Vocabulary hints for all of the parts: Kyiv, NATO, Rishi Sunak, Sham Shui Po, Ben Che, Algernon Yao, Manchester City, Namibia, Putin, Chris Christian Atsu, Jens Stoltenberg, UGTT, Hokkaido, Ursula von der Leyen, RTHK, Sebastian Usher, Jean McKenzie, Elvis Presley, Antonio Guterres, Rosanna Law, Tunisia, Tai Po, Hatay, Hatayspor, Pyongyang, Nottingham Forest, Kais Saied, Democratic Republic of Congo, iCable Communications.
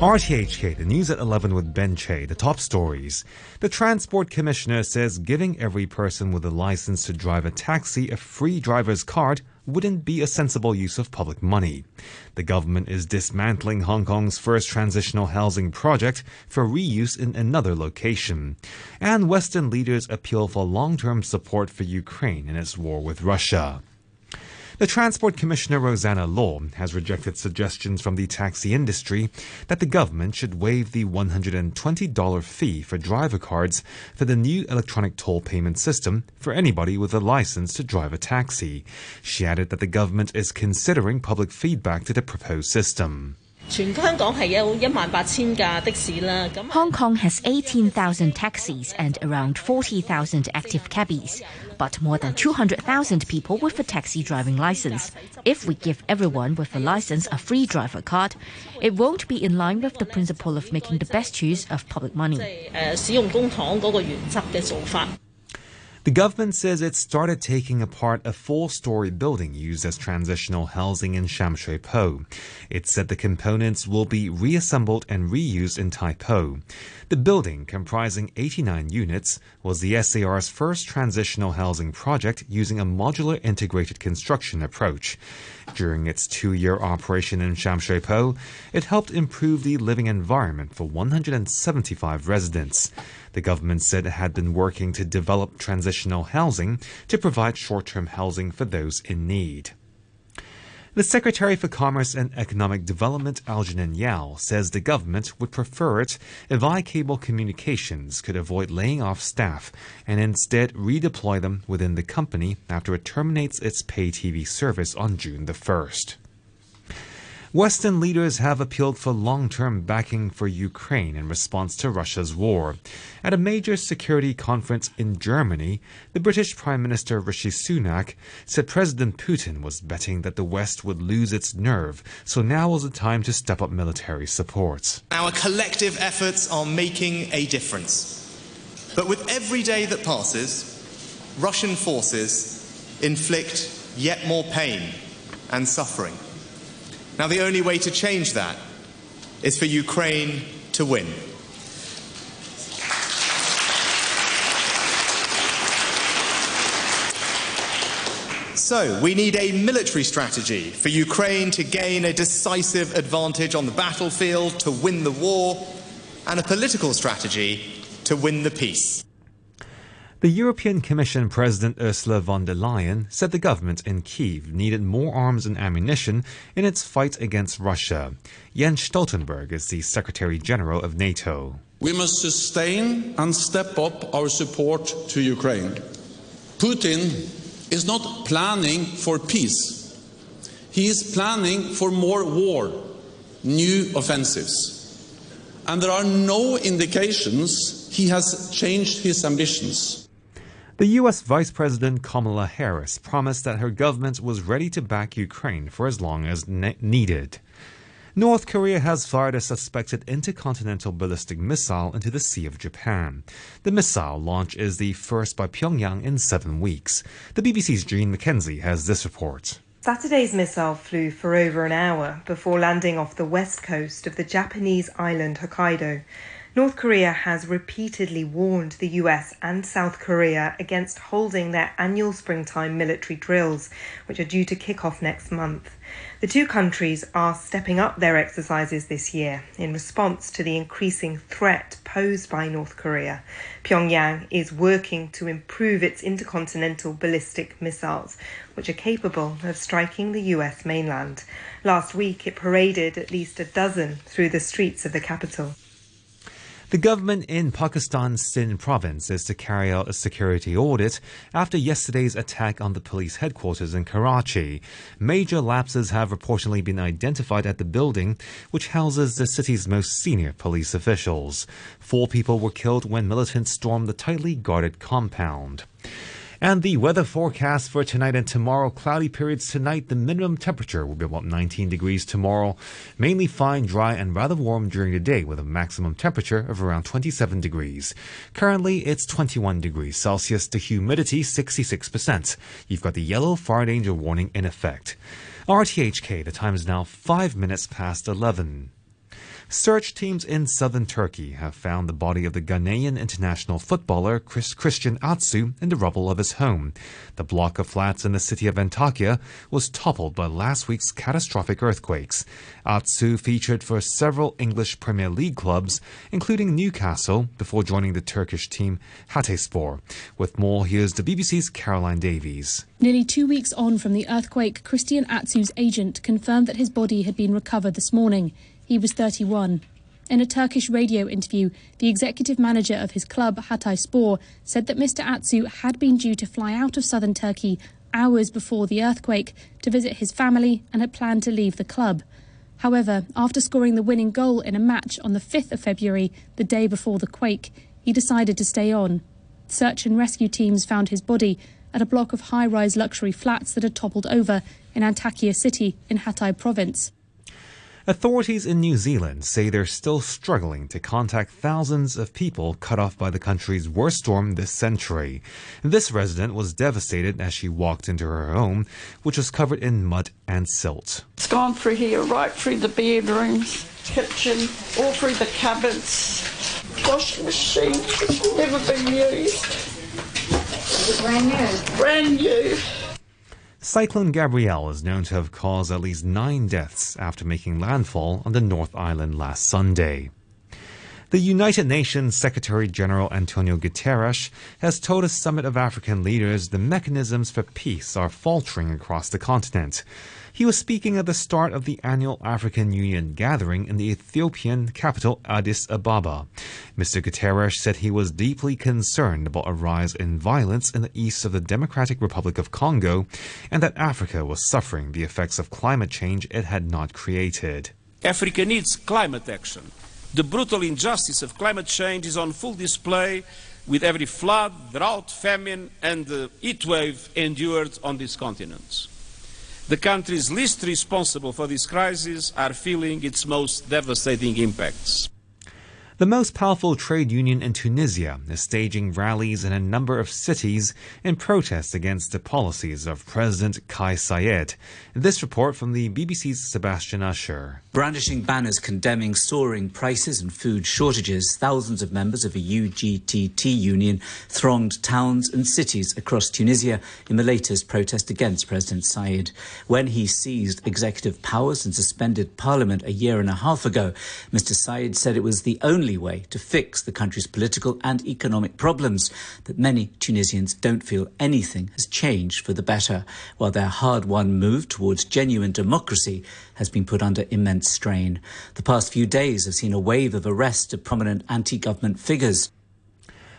RTHK, the news at 11 with Ben Che, the top stories. The Transport Commissioner says giving every person with a license to drive a taxi a free driver's card wouldn't be a sensible use of public money. The government is dismantling Hong Kong's first transitional housing project for reuse in another location. And Western leaders appeal for long-term support for Ukraine in its war with Russia. The Transport Commissioner Rosanna Law has rejected suggestions from the taxi industry that the government should waive the $120 fee for driver cards for the new electronic toll payment system for anybody with a license to drive a taxi. She added that the government is considering public feedback to the proposed system. Hong Kong has 18,000 taxis and around 40,000 active cabbies, but more than 200,000 people with a taxi driving license. If we give everyone with a license a free driver card, it won't be in line with the principle of making the best use of public money. The government says it started taking apart a four-story building used as transitional housing in Sham Shui Po. It said the components will be reassembled and reused in Tai Po. The building, comprising 89 units, was the SAR's first transitional housing project using a modular integrated construction approach. During its two-year operation in Sham Shui Po, it helped improve the living environment for 175 residents. The government said it had been working to develop transitional housing to provide short-term housing for those in need. The Secretary for Commerce and Economic Development, Algernon Yao, says the government would prefer it if iCable Communications could avoid laying off staff and instead redeploy them within the company after it terminates its pay TV service on June the 1st. Western leaders have appealed for long-term backing for Ukraine in response to Russia's war. At a major security conference in Germany, the British Prime Minister Rishi Sunak said President Putin was betting that the West would lose its nerve, so now was the time to step up military support. Our collective efforts are making a difference. But with every day that passes, Russian forces inflict yet more pain and suffering. Now, the only way to change that is for Ukraine to win. So, we need a military strategy for Ukraine to gain a decisive advantage on the battlefield, to win the war, and a political strategy to win the peace. The European Commission President Ursula von der Leyen said the government in Kyiv needed more arms and ammunition in its fight against Russia. Jens Stoltenberg is the Secretary-General of NATO. We must sustain and step up our support to Ukraine. Putin is not planning for peace. He is planning for more war, new offensives. And there are no indications he has changed his ambitions. The U.S. Vice President Kamala Harris promised that her government was ready to back Ukraine for as long as needed. North Korea has fired a suspected intercontinental ballistic missile into the Sea of Japan. The missile launch is the first by Pyongyang in 7 weeks. The BBC's Jean McKenzie has this report. Saturday's missile flew for over an hour before landing off the west coast of the Japanese island Hokkaido. North Korea has repeatedly warned the US and South Korea against holding their annual springtime military drills, which are due to kick off next month. The two countries are stepping up their exercises this year in response to the increasing threat posed by North Korea. Pyongyang is working to improve its intercontinental ballistic missiles, which are capable of striking the US mainland. Last week, it paraded at least a dozen through the streets of the capital. The government in Pakistan's Sindh province is to carry out a security audit after yesterday's attack on the police headquarters in Karachi. Major lapses have reportedly been identified at the building, which houses the city's most senior police officials. 4 people were killed when militants stormed the tightly guarded compound. And the weather forecast for tonight and tomorrow. Cloudy periods tonight. The minimum temperature will be about 19 degrees tomorrow. Mainly fine, dry, and rather warm during the day with a maximum temperature of around 27 degrees. Currently, it's 21 degrees Celsius. The humidity, 66%. You've got the yellow fire danger warning in effect. RTHK, the time is now 11:05. Search teams in southern Turkey have found the body of the Ghanaian international footballer Chris Christian Atsu in the rubble of his home. The block of flats in the city of Antakya was toppled by last week's catastrophic earthquakes. Atsu featured for several English Premier League clubs, including Newcastle, before joining the Turkish team Hatayspor. With more, here's the BBC's Caroline Davies. Nearly 2 weeks on from the earthquake, Christian Atsu's agent confirmed that his body had been recovered this morning. He was 31. In a Turkish radio interview, the executive manager of his club, Hatayspor, said that Mr. Atsu had been due to fly out of southern Turkey hours before the earthquake to visit his family and had planned to leave the club. However, after scoring the winning goal in a match on the 5th of February, the day before the quake, he decided to stay on. Search and rescue teams found his body at a block of high-rise luxury flats that had toppled over in Antakya city in Hatay province. Authorities in New Zealand say they're still struggling to contact thousands of people cut off by the country's worst storm this century. This resident was devastated as she walked into her home, which was covered in mud and silt. It's gone through here, right through the bedrooms, kitchen, all through the cupboards. Washing machine, it's never been used. It's brand new. Brand new. Cyclone Gabrielle is known to have caused at least 9 deaths after making landfall on the North Island last Sunday. The United Nations Secretary-General Antonio Guterres has told a summit of African leaders the mechanisms for peace are faltering across the continent. He was speaking at the start of the annual African Union gathering in the Ethiopian capital Addis Ababa. Mr. Guterres said he was deeply concerned about a rise in violence in the east of the Democratic Republic of Congo and that Africa was suffering the effects of climate change it had not created. Africa needs climate action. The brutal injustice of climate change is on full display with every flood, drought, famine and the heat wave endured on this continent. The countries least responsible for this crisis are feeling its most devastating impacts. The most powerful trade union in Tunisia is staging rallies in a number of cities in protest against the policies of President Kais Saied. This report from the BBC's Sebastian Usher. Brandishing banners condemning soaring prices and food shortages, thousands of members of a UGTT union thronged towns and cities across Tunisia in the latest protest against President Saied. When he seized executive powers and suspended parliament a year and a half ago, Mr. Saied said it was the only way to fix the country's political and economic problems, but many Tunisians don't feel anything has changed for the better, while their hard-won move towards genuine democracy has been put under immense strain. The past few days have seen a wave of arrests of prominent anti-government figures.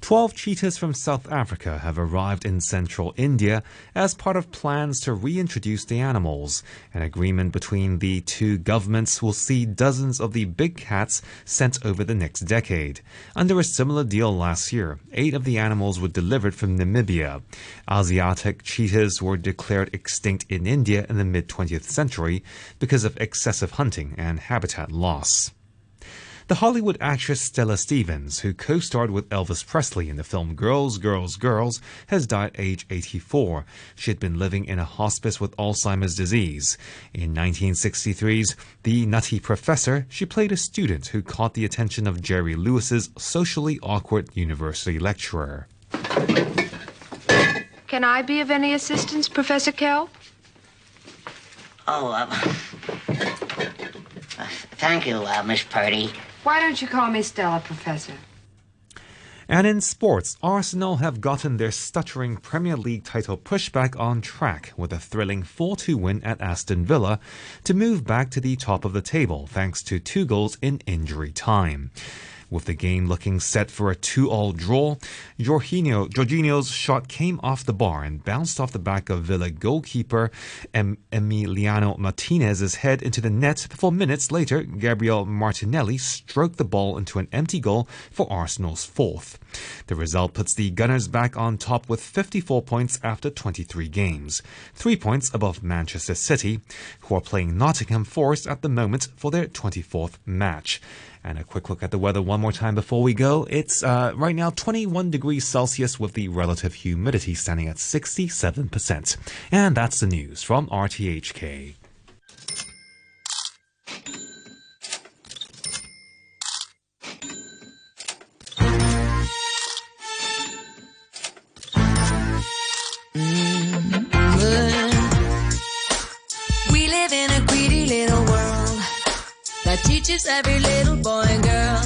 12 cheetahs from South Africa have arrived in central India as part of plans to reintroduce the animals. An agreement between the two governments will see dozens of the big cats sent over the next decade. Under a similar deal last year, 8 of the animals were delivered from Namibia. Asiatic cheetahs were declared extinct in India in the mid-20th century because of excessive hunting and habitat loss. The Hollywood actress Stella Stevens, who co-starred with Elvis Presley in the film Girls, Girls, Girls, has died aged 84. She had been living in a hospice with Alzheimer's disease. In 1963's The Nutty Professor, she played a student who caught the attention of Jerry Lewis's socially awkward university lecturer. Can I be of any assistance, Professor Kell? Oh, thank you, Miss Purdy. Why don't you call me Stella, Professor? And in sports, Arsenal have gotten their stuttering Premier League title pushback on track with a thrilling 4-2 win at Aston Villa to move back to the top of the table thanks to 2 goals in injury time. with the game looking set for a 2-all draw. Jorginho's shot came off the bar and bounced off the back of Villa goalkeeper Emiliano Martinez's head into the net before minutes later Gabrielle Martinelli stroked the ball into an empty goal for Arsenal's fourth. The result puts the Gunners back on top with 54 points after 23 games, 3 points above Manchester City, who are playing Nottingham Forest at the moment for their 24th match. And a quick look at the weather one more time before we go. It's right now 21 degrees Celsius with the relative humidity standing at 67%. And that's the news from RTHK. Teaches every little boy and girl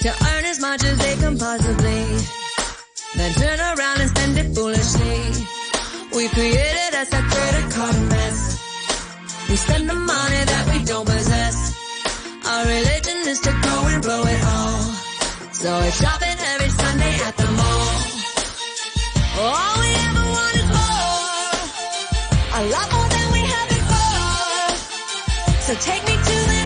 to earn as much as they can possibly, then turn around and spend it foolishly. We created us a credit card mess. We spend the money that we don't possess. Our religion is to go and blow it all, so it's shopping every Sunday at the mall. All we ever wanted more, a lot more than we had before. So take me to the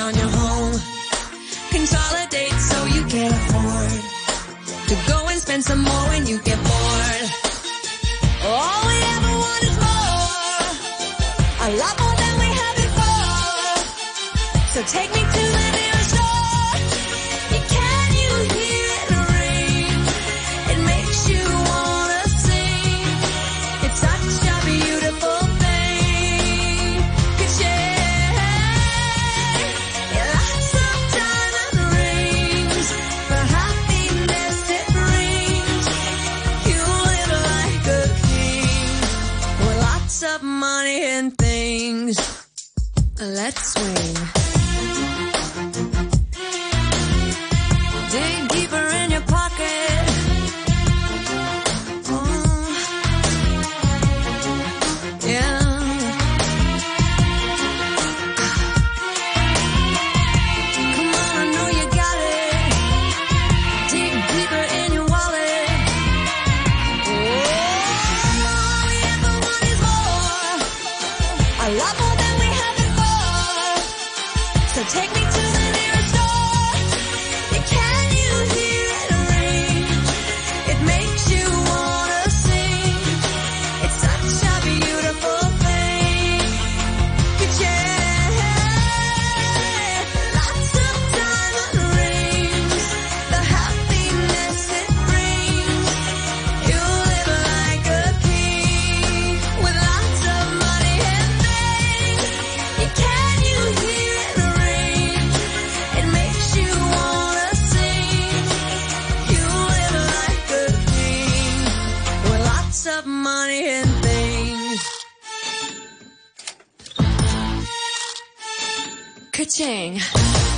on your home, consolidate so you can afford to go and spend some more when you get bored. All we ever wanted more, a lot more than we had before. So take me to the nearest store. Can you hear it ring? It makes you wanna sing. It's such a beautiful thing. Could share. Let's swing. Dig deeper in your pocket. Ooh. Yeah. Come on, I know you got it. Dig deeper in your wallet. Oh, all we ever want is more. I love more. So take me to the nearest door. Can you hear it ring? It makes you wanna sing. It's such a beautiful thing. Could share lots of diamond rings. The happiness it brings. You live like a king with lots of money and things. Can you hear? Ka-ching.